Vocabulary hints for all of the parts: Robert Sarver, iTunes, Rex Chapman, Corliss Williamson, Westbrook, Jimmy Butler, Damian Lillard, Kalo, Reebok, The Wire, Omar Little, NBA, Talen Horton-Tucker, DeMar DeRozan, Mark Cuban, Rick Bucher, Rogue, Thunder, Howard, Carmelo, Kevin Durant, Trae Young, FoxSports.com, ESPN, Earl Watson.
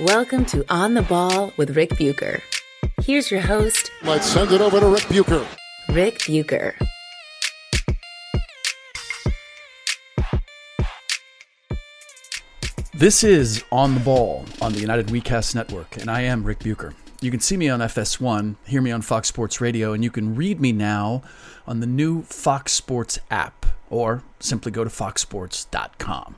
Welcome to On the Ball with Rick Bucher. Here's your host. Let's send it over to Rick Bucher. Rick Bucher. This is On the Ball on the United WeCast Network, and I am Rick Bucher. You can see me on FS1, hear me on Fox Sports Radio, and you can read me now on the new Fox Sports app, or simply go to FoxSports.com.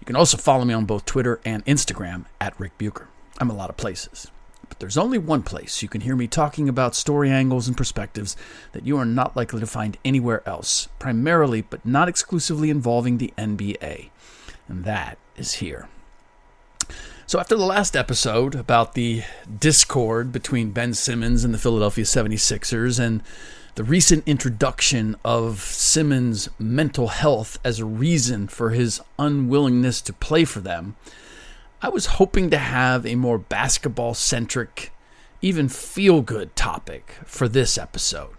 You can also follow me on both Twitter and Instagram at Rick Bucher. I'm a lot of places, but there's only one place you can hear me talking about story angles and perspectives that you are not likely to find anywhere else, primarily but not exclusively involving the NBA, and that is here. So after the last episode about the discord between Ben Simmons and the Philadelphia 76ers and the recent introduction of Simmons' mental health as a reason for his unwillingness to play for them, I was hoping to have a more basketball-centric, even feel-good topic for this episode.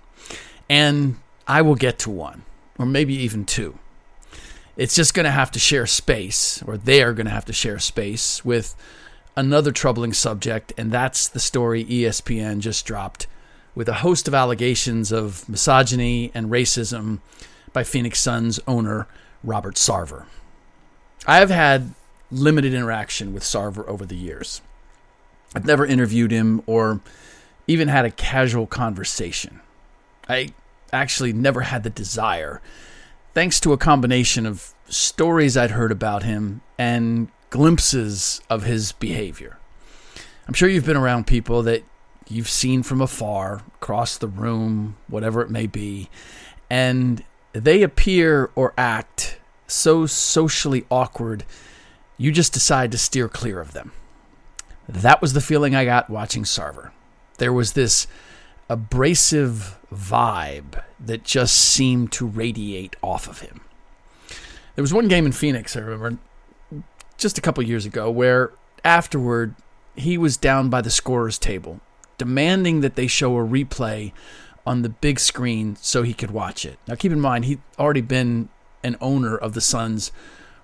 And I will get to one, or maybe even two. It's just going to have to share space, or they are going to have to share space, with another troubling subject, and that's the story ESPN just dropped with a host of allegations of misogyny and racism by Phoenix Suns owner Robert Sarver. I have had limited interaction with Sarver over the years. I've never interviewed him or even had a casual conversation. I actually never had the desire, thanks to a combination of stories I'd heard about him and glimpses of his behavior. I'm sure you've been around people that you've seen from afar, across the room, whatever it may be, and they appear or act so socially awkward, you just decide to steer clear of them. That was the feeling I got watching Sarver. There was this abrasive vibe that just seemed to radiate off of him. There was one game in Phoenix, I remember, just a couple years ago, where afterward he was down by the scorer's table, demanding that they show a replay on the big screen so he could watch it. Now, keep in mind, he'd already been an owner of the Suns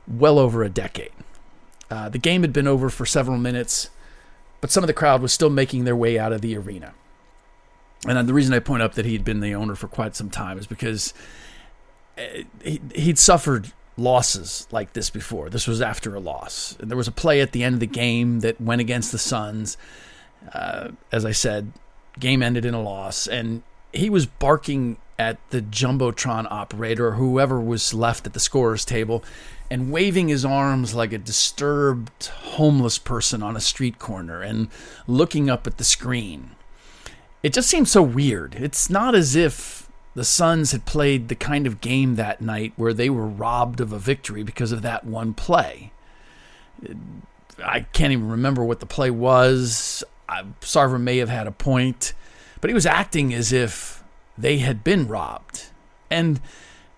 well over a decade. The game had been over for several minutes, but some of the crowd was still making their way out of the arena. And the reason I point out that he'd been the owner for quite some time is because he'd suffered losses like this before. This was after a loss. And there was a play at the end of the game that went against the Suns. As I said, game ended in a loss, and he was barking at the Jumbotron operator, whoever was left at the scorer's table, and waving his arms like a disturbed homeless person on a street corner and looking up at the screen. It just seemed so weird. It's not as if the Suns had played the kind of game that night where they were robbed of a victory because of that one play. I can't even remember what the play was. Sarver may have had a point, but he was acting as if they had been robbed. And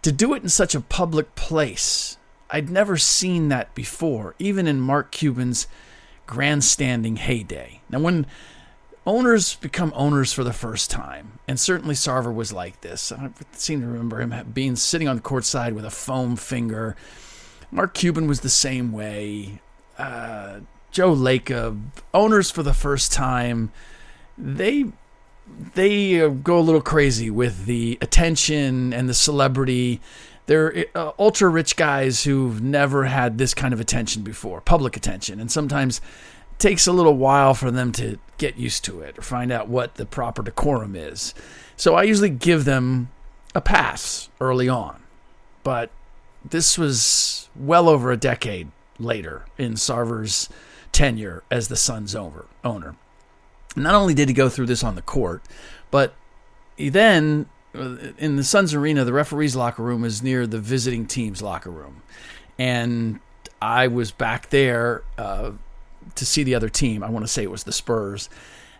to do it in such a public place, I'd never seen that before, even in Mark Cuban's grandstanding heyday. Now, when owners become owners for the first time, and certainly Sarver was like this, I seem to remember him being sitting on the courtside with a foam finger. Mark Cuban was the same way. Joe Lacob, owners for the first time, they go a little crazy with the attention and the celebrity. They're ultra-rich guys who've never had this kind of attention before, public attention, and sometimes it takes a little while for them to get used to it or find out what the proper decorum is. So I usually give them a pass early on, but this was well over a decade later in Sarver's tenure as the Suns owner. Not only did he go through this on the court, but he then, in the Suns arena, the referee's locker room is near the visiting team's locker room. And I was back there to see the other team. I want to say it was the Spurs.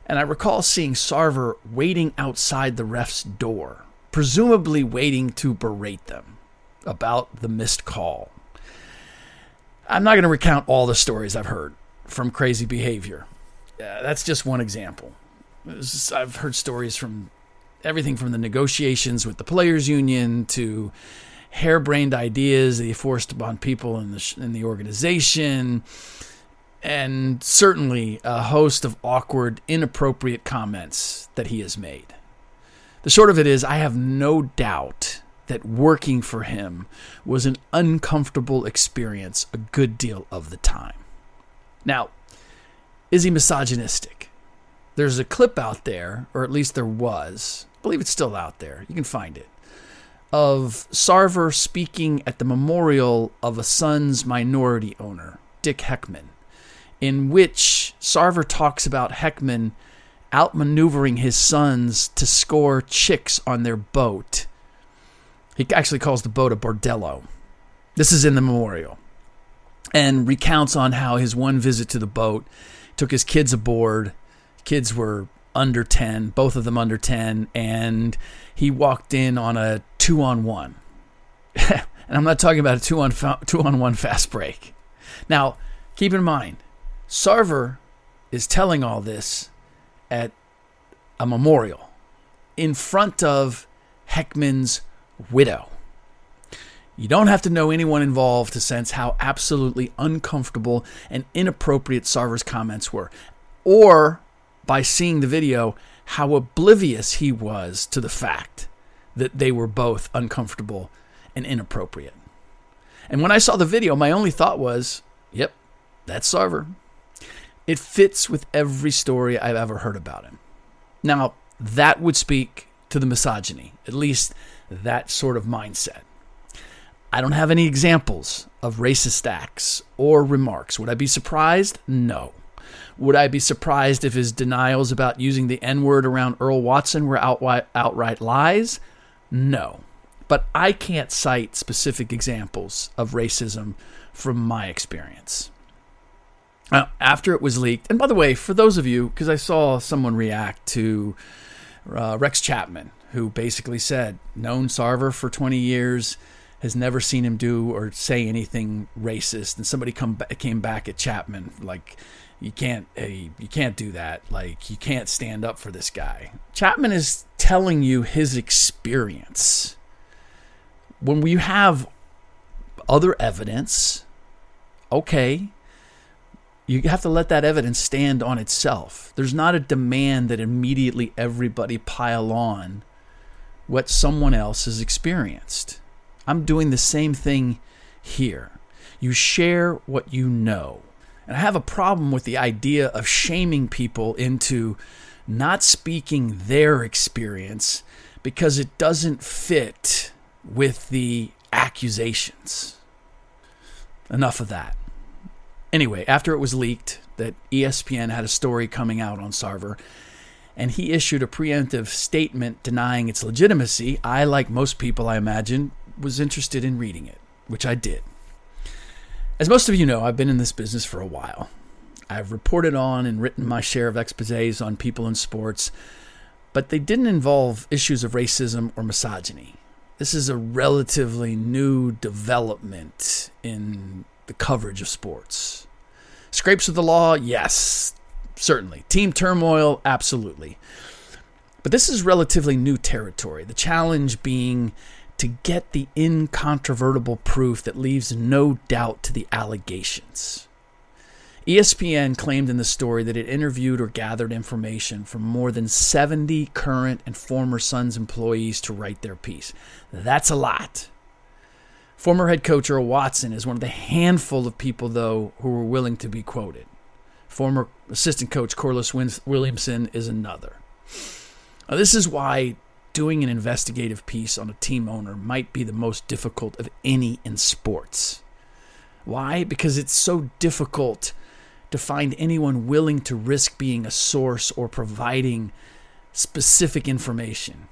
And I recall seeing Sarver waiting outside the ref's door, presumably waiting to berate them about the missed call. I'm not going to recount all the stories I've heard from crazy behavior. That's just one example. I've heard stories from everything from the negotiations with the players' union to harebrained ideas that he forced upon people in the organization, and certainly a host of awkward, inappropriate comments that he has made. The short of it is, I have no doubt that working for him was an uncomfortable experience a good deal of the time. Now, is he misogynistic? There's a clip out there, or at least there was, I believe it's still out there, you can find it, of Sarver speaking at the memorial of a Suns minority owner, Dick Heckman, in which Sarver talks about Heckman outmaneuvering his sons to score chicks on their boat. He actually calls the boat a bordello. This is in the memorial. And recounts on how his one visit to the boat took his kids aboard. Kids were under 10, both of them under 10, and he walked in on a 2-on-1. And I'm not talking about a 2-on-1 fast break. Now, keep in mind, Sarver is telling all this at a memorial in front of Heckman's widow. You don't have to know anyone involved to sense how absolutely uncomfortable and inappropriate Sarver's comments were, or by seeing the video, how oblivious he was to the fact that they were both uncomfortable and inappropriate. And when I saw the video, my only thought was, yep, that's Sarver. It fits with every story I've ever heard about him. Now, that would speak to the misogyny, at least that sort of mindset. I don't have any examples of racist acts or remarks. Would I be surprised? No. Would I be surprised if his denials about using the N-word around Earl Watson were outright lies? No. But I can't cite specific examples of racism from my experience. Now, after it was leaked, and by the way, for those of you, because I saw someone react to Rex Chapman, who basically said, known Sarver for 20 years, has never seen him do or say anything racist. And somebody came back at Chapman like, you can't do that. Like, you can't stand up for this guy. Chapman is telling you his experience. When we have other evidence, okay, you have to let that evidence stand on itself. There's not a demand that immediately everybody pile on what someone else has experienced. I'm doing the same thing here. You share what you know. And I have a problem with the idea of shaming people into not speaking their experience because it doesn't fit with the accusations. Enough of that. Anyway, after it was leaked that ESPN had a story coming out on Sarver, and he issued a preemptive statement denying its legitimacy, I, like most people, I imagine, was interested in reading it, which I did. As most of you know, I've been in this business for a while. I've reported on and written my share of exposés on people in sports, but they didn't involve issues of racism or misogyny. This is a relatively new development in the coverage of sports. Scrapes with the law, yes, certainly. Team turmoil, absolutely. But this is relatively new territory, the challenge being to get the incontrovertible proof that leaves no doubt to the allegations. ESPN claimed in the story that it interviewed or gathered information from more than 70 current and former Suns employees to write their piece. That's a lot. Former head coach Earl Watson is one of the handful of people, though, who were willing to be quoted. Former assistant coach Corliss Williamson is another. Now, this is why doing an investigative piece on a team owner might be the most difficult of any in sports. Why? Because it's so difficult to find anyone willing to risk being a source or providing specific information.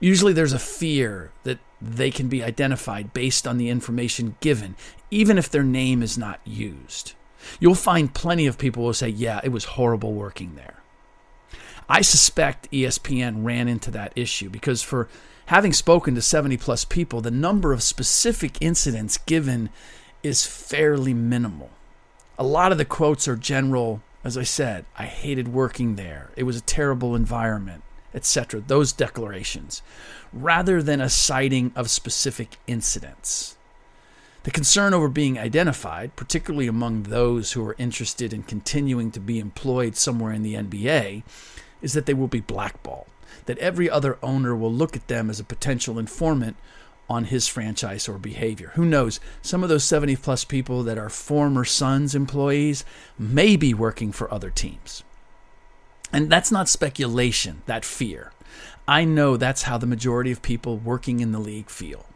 Usually there's a fear that they can be identified based on the information given, even if their name is not used. You'll find plenty of people who say, yeah, it was horrible working there. I suspect ESPN ran into that issue because for having spoken to 70-plus people, the number of specific incidents given is fairly minimal. A lot of the quotes are general, as I said, I hated working there, it was a terrible environment, etc., those declarations, rather than a citing of specific incidents. The concern over being identified, particularly among those who are interested in continuing to be employed somewhere in the NBA, is that they will be blackballed, that every other owner will look at them as a potential informant on his franchise or behavior. Who knows? Some of those 70-plus people that are former Suns employees may be working for other teams. And that's not speculation, that fear. I know that's how the majority of people working in the league feel.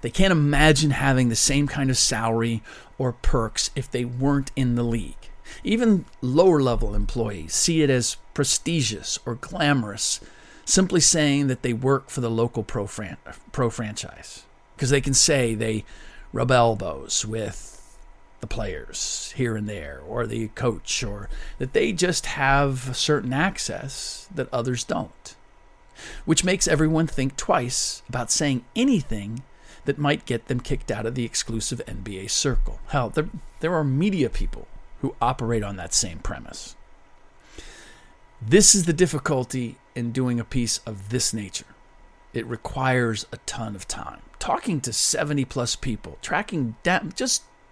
They can't imagine having the same kind of salary or perks if they weren't in the league. Even lower-level employees see it as prestigious or glamorous, simply saying that they work for the local pro franchise because they can say they rub elbows with the players here and there or the coach, or that they just have certain access that others don't, which makes everyone think twice about saying anything that might get them kicked out of the exclusive NBA circle. Hell, there are media people who operate on that same premise. This is the difficulty in doing a piece of this nature. It requires a ton of time. Talking to 70-plus people, tracking down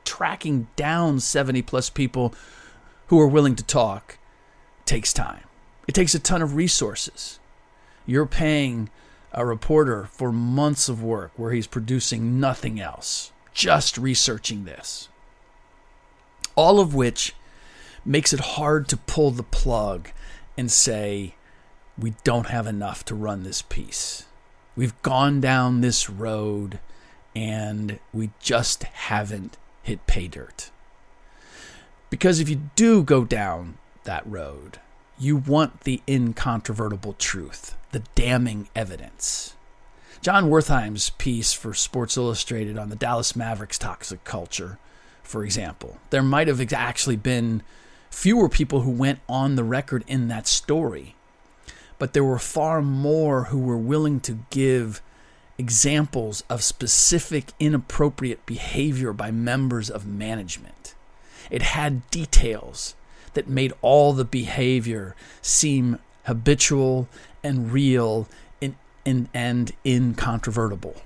70-plus people who are willing to talk takes time. It takes a ton of resources. You're paying a reporter for months of work where he's producing nothing else, just researching this. All of which makes it hard to pull the plug and say, we don't have enough to run this piece. We've gone down this road and we just haven't hit pay dirt. Because if you do go down that road, you want the incontrovertible truth, the damning evidence. John Wertheim's piece for Sports Illustrated on the Dallas Mavericks toxic culture, for example, there might have actually been fewer people who went on the record in that story, but there were far more who were willing to give examples of specific inappropriate behavior by members of management. It had details that made all the behavior seem habitual and real and incontrovertible.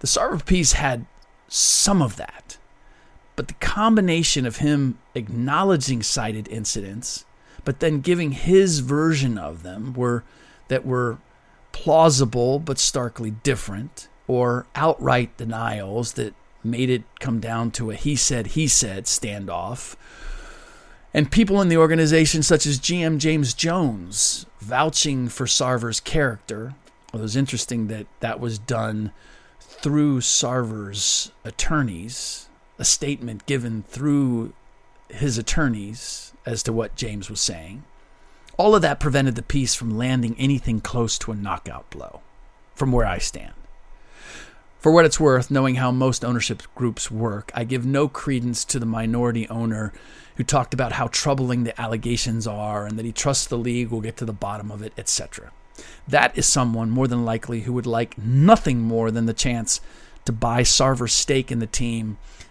The Sarver piece had some of that, but the combination of him acknowledging cited incidents but then giving his version of them that were plausible but starkly different, or outright denials that made it come down to a he said standoff. And people in the organization such as GM James Jones vouching for Sarver's character. It was interesting that was done through Sarver's attorneys, a statement given through his attorneys as to what James was saying. All of that prevented the piece from landing anything close to a knockout blow, from where I stand. For what it's worth, knowing how most ownership groups work, I give no credence to the minority owner who talked about how troubling the allegations are and that he trusts the league will get to the bottom of it, etc. That is someone, more than likely, who would like nothing more than the chance to buy Sarver's stake in the team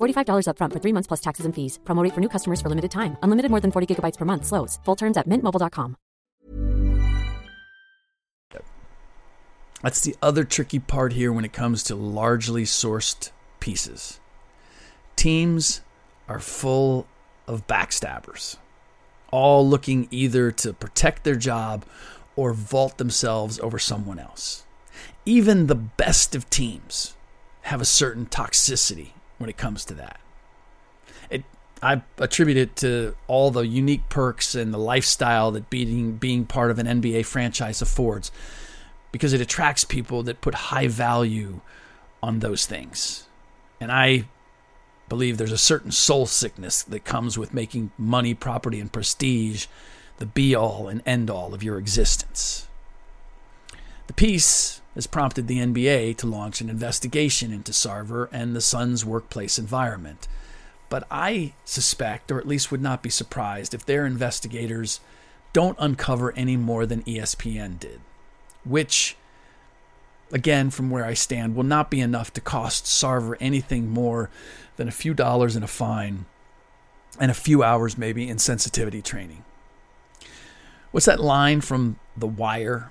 $45 up front for 3 months plus taxes and fees. Promo rate for new customers for limited time. Unlimited more than 40 gigabytes per month slows. Full terms at mintmobile.com. That's the other tricky part here when it comes to largely sourced pieces. Teams are full of backstabbers, all looking either to protect their job or vault themselves over someone else. Even the best of teams have a certain toxicity when it comes to that. I attribute it to all the unique perks and the lifestyle that being part of an NBA franchise affords, because it attracts people that put high value on those things. And I believe there's a certain soul sickness that comes with making money, property, and prestige the be-all and end-all of your existence. The piece has prompted the NBA to launch an investigation into Sarver and the Suns' workplace environment. But I suspect, or at least would not be surprised, if their investigators don't uncover any more than ESPN did, which, again, from where I stand, will not be enough to cost Sarver anything more than a few dollars in a fine and a few hours maybe in sensitivity training. What's that line from The Wire?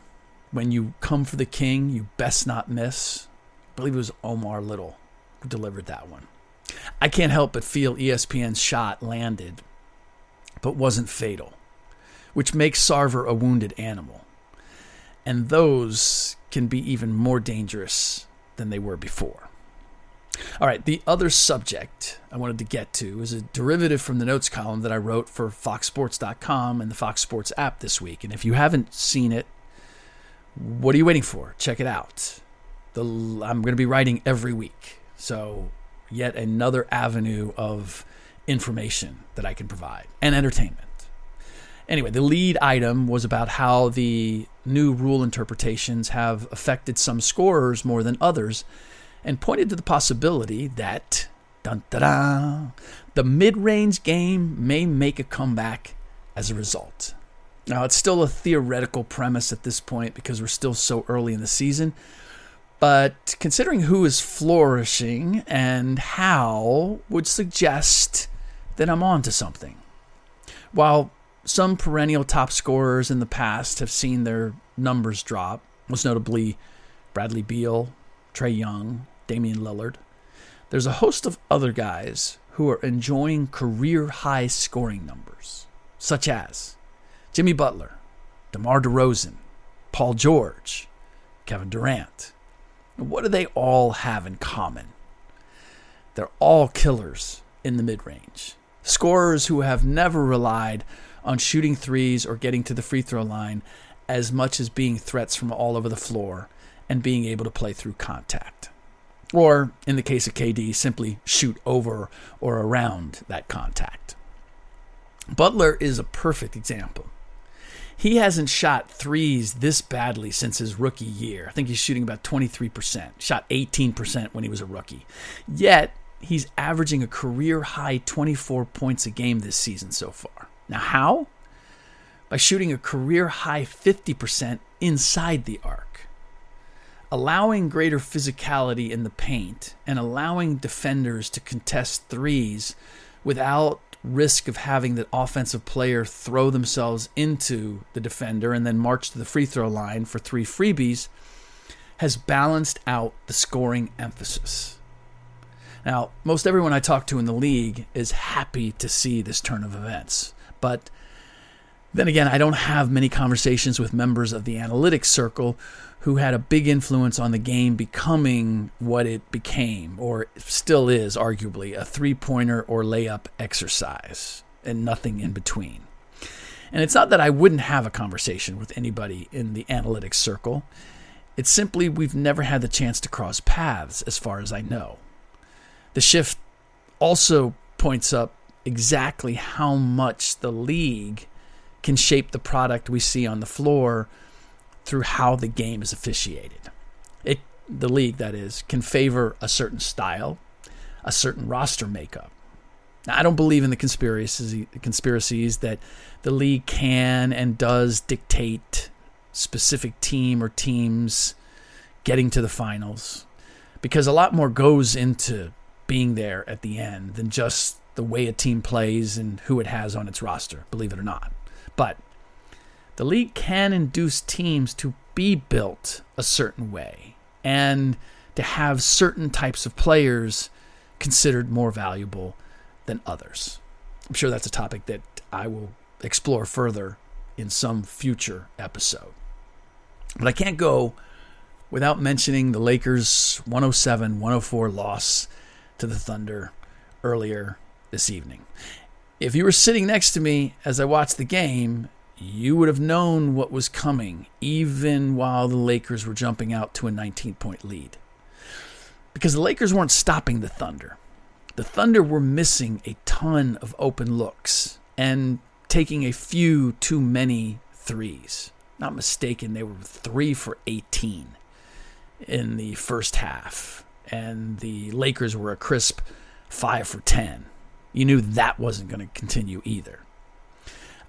When you come for the king, you best not miss. I believe it was Omar Little who delivered that one. I can't help but feel ESPN's shot landed, but wasn't fatal, which makes Sarver a wounded animal. And those can be even more dangerous than they were before. All right, the other subject I wanted to get to is a derivative from the notes column that I wrote for FoxSports.com and the Fox Sports app this week. And if you haven't seen it, what are you waiting for? Check it out. I'm going to be writing every week. So yet another avenue of information that I can provide and entertainment. Anyway, the lead item was about how the new rule interpretations have affected some scorers more than others, and pointed to the possibility that the mid-range game may make a comeback as a result. Now, it's still a theoretical premise at this point because we're still so early in the season, but considering who is flourishing and how would suggest that I'm onto something. While some perennial top scorers in the past have seen their numbers drop, most notably Bradley Beal, Trae Young, Damian Lillard, there's a host of other guys who are enjoying career-high scoring numbers, such as Jimmy Butler, DeMar DeRozan, Paul George, Kevin Durant. What do they all have in common? They're all killers in the mid-range, scorers who have never relied on shooting threes or getting to the free throw line as much as being threats from all over the floor and being able to play through contact. Or, in the case of KD, simply shoot over or around that contact. Butler is a perfect example. He hasn't shot threes this badly since his rookie year. I think he's shooting about 23%, shot 18% when he was a rookie. Yet, he's averaging a career-high 24 points a game this season so far. Now, how? By shooting a career-high 50% inside the arc. Allowing greater physicality in the paint and allowing defenders to contest threes without risk of having the offensive player throw themselves into the defender and then march to the free throw line for three freebies has balanced out the scoring emphasis. Now, most everyone I talk to in the league is happy to see this turn of events, but then again, I don't have many conversations with members of the analytics circle who had a big influence on the game becoming what it became, or still is, arguably, a three-pointer or layup exercise, and nothing in between. And it's not that I wouldn't have a conversation with anybody in the analytics circle. It's simply we've never had the chance to cross paths, as far as I know. The shift also points up exactly how much the league can shape the product we see on the floor through how the game is officiated. The league, that is, can favor a certain style, a certain roster makeup. Now, I don't believe in the conspiracies that the league can and does dictate specific team or teams getting to the finals, because a lot more goes into being there at the end than just the way a team plays and who it has on its roster, believe it or not. But the league can induce teams to be built a certain way and to have certain types of players considered more valuable than others. I'm sure that's a topic that I will explore further in some future episode. But I can't go without mentioning the Lakers' 107-104 loss to the Thunder earlier this evening. If you were sitting next to me as I watched the game, you would have known what was coming, even while the Lakers were jumping out to a 19-point lead. Because the Lakers weren't stopping the Thunder. The Thunder were missing a ton of open looks and taking a few too many threes. Not mistaken, they were 3 for 18 in the first half, and the Lakers were a crisp 5 for 10. You knew that wasn't going to continue either.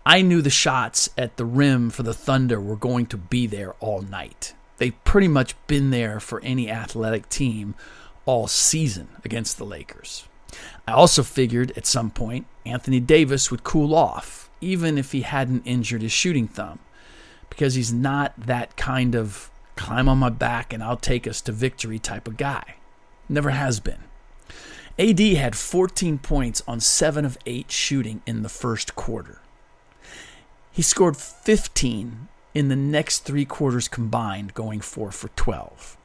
I knew the shots at the rim for the Thunder were going to be there all night. They've pretty much been there for any athletic team all season against the Lakers. I also figured at some point Anthony Davis would cool off, even if he hadn't injured his shooting thumb, because he's not that kind of climb on my back and I'll take us to victory type of guy. Never has been. AD had 14 points on 7 of 8 shooting in the first quarter. He scored 15 in the next three quarters combined, going 4 for 12.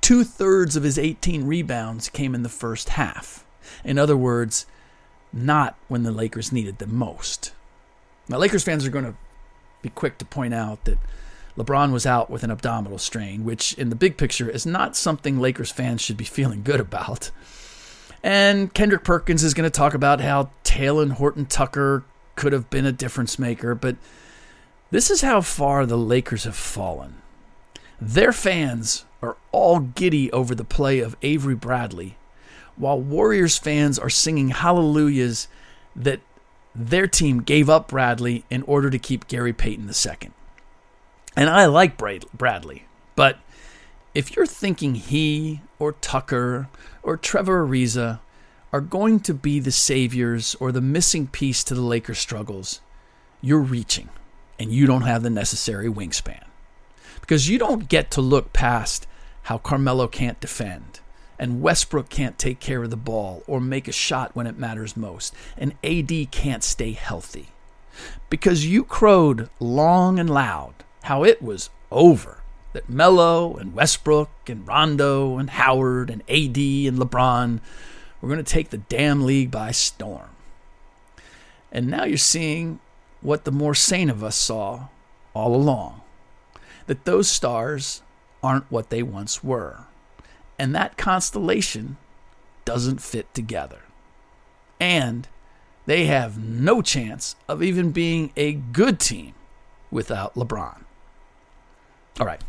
Two-thirds of his 18 rebounds came in the first half. In other words, not when the Lakers needed them most. Now, Lakers fans are going to be quick to point out that LeBron was out with an abdominal strain, which in the big picture is not something Lakers fans should be feeling good about. And Kendrick Perkins is going to talk about how Talen Horton-Tucker could have been a difference maker, but this is how far the Lakers have fallen. Their fans are all giddy over the play of Avery Bradley, while Warriors fans are singing hallelujahs that their team gave up Bradley in order to keep Gary Payton II. And I like Bradley, but if you're thinking he or Tucker or Trevor Ariza are going to be the saviors or the missing piece to the Lakers' struggles, you're reaching, and you don't have the necessary wingspan. Because you don't get to look past how Carmelo can't defend, and Westbrook can't take care of the ball or make a shot when it matters most, and AD can't stay healthy. Because you crowed long and loud how it was over, that Melo and Westbrook and Rondo and Howard and AD and LeBron were going to take the damn league by storm. And now you're seeing what the more sane of us saw all along, that those stars aren't what they once were. And that constellation doesn't fit together. And they have no chance of even being a good team without LeBron. All right,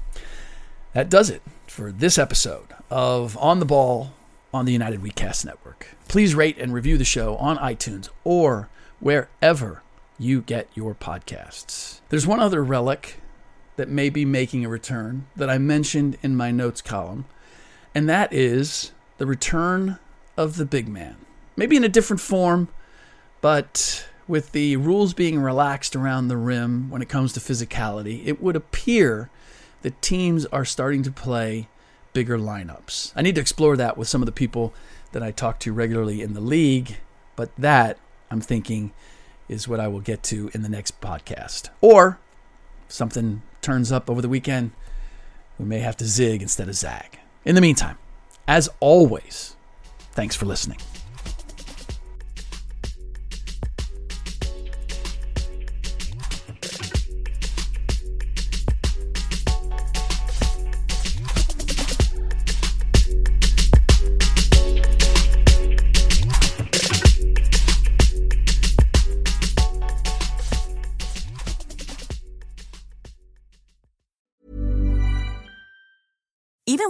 that does it for this episode of On the Ball on the United WeCast Network. Please rate and review the show on iTunes or wherever you get your podcasts. There's one other relic that may be making a return that I mentioned in my notes column, and that is the return of the big man. Maybe in a different form, but with the rules being relaxed around the rim when it comes to physicality, it would appear that teams are starting to play bigger lineups. I need to explore that with some of the people that I talk to regularly in the league, but that, I'm thinking, is what I will get to in the next podcast. Or something turns up over the weekend, we may have to zig instead of zag. In the meantime, as always, thanks for listening. Even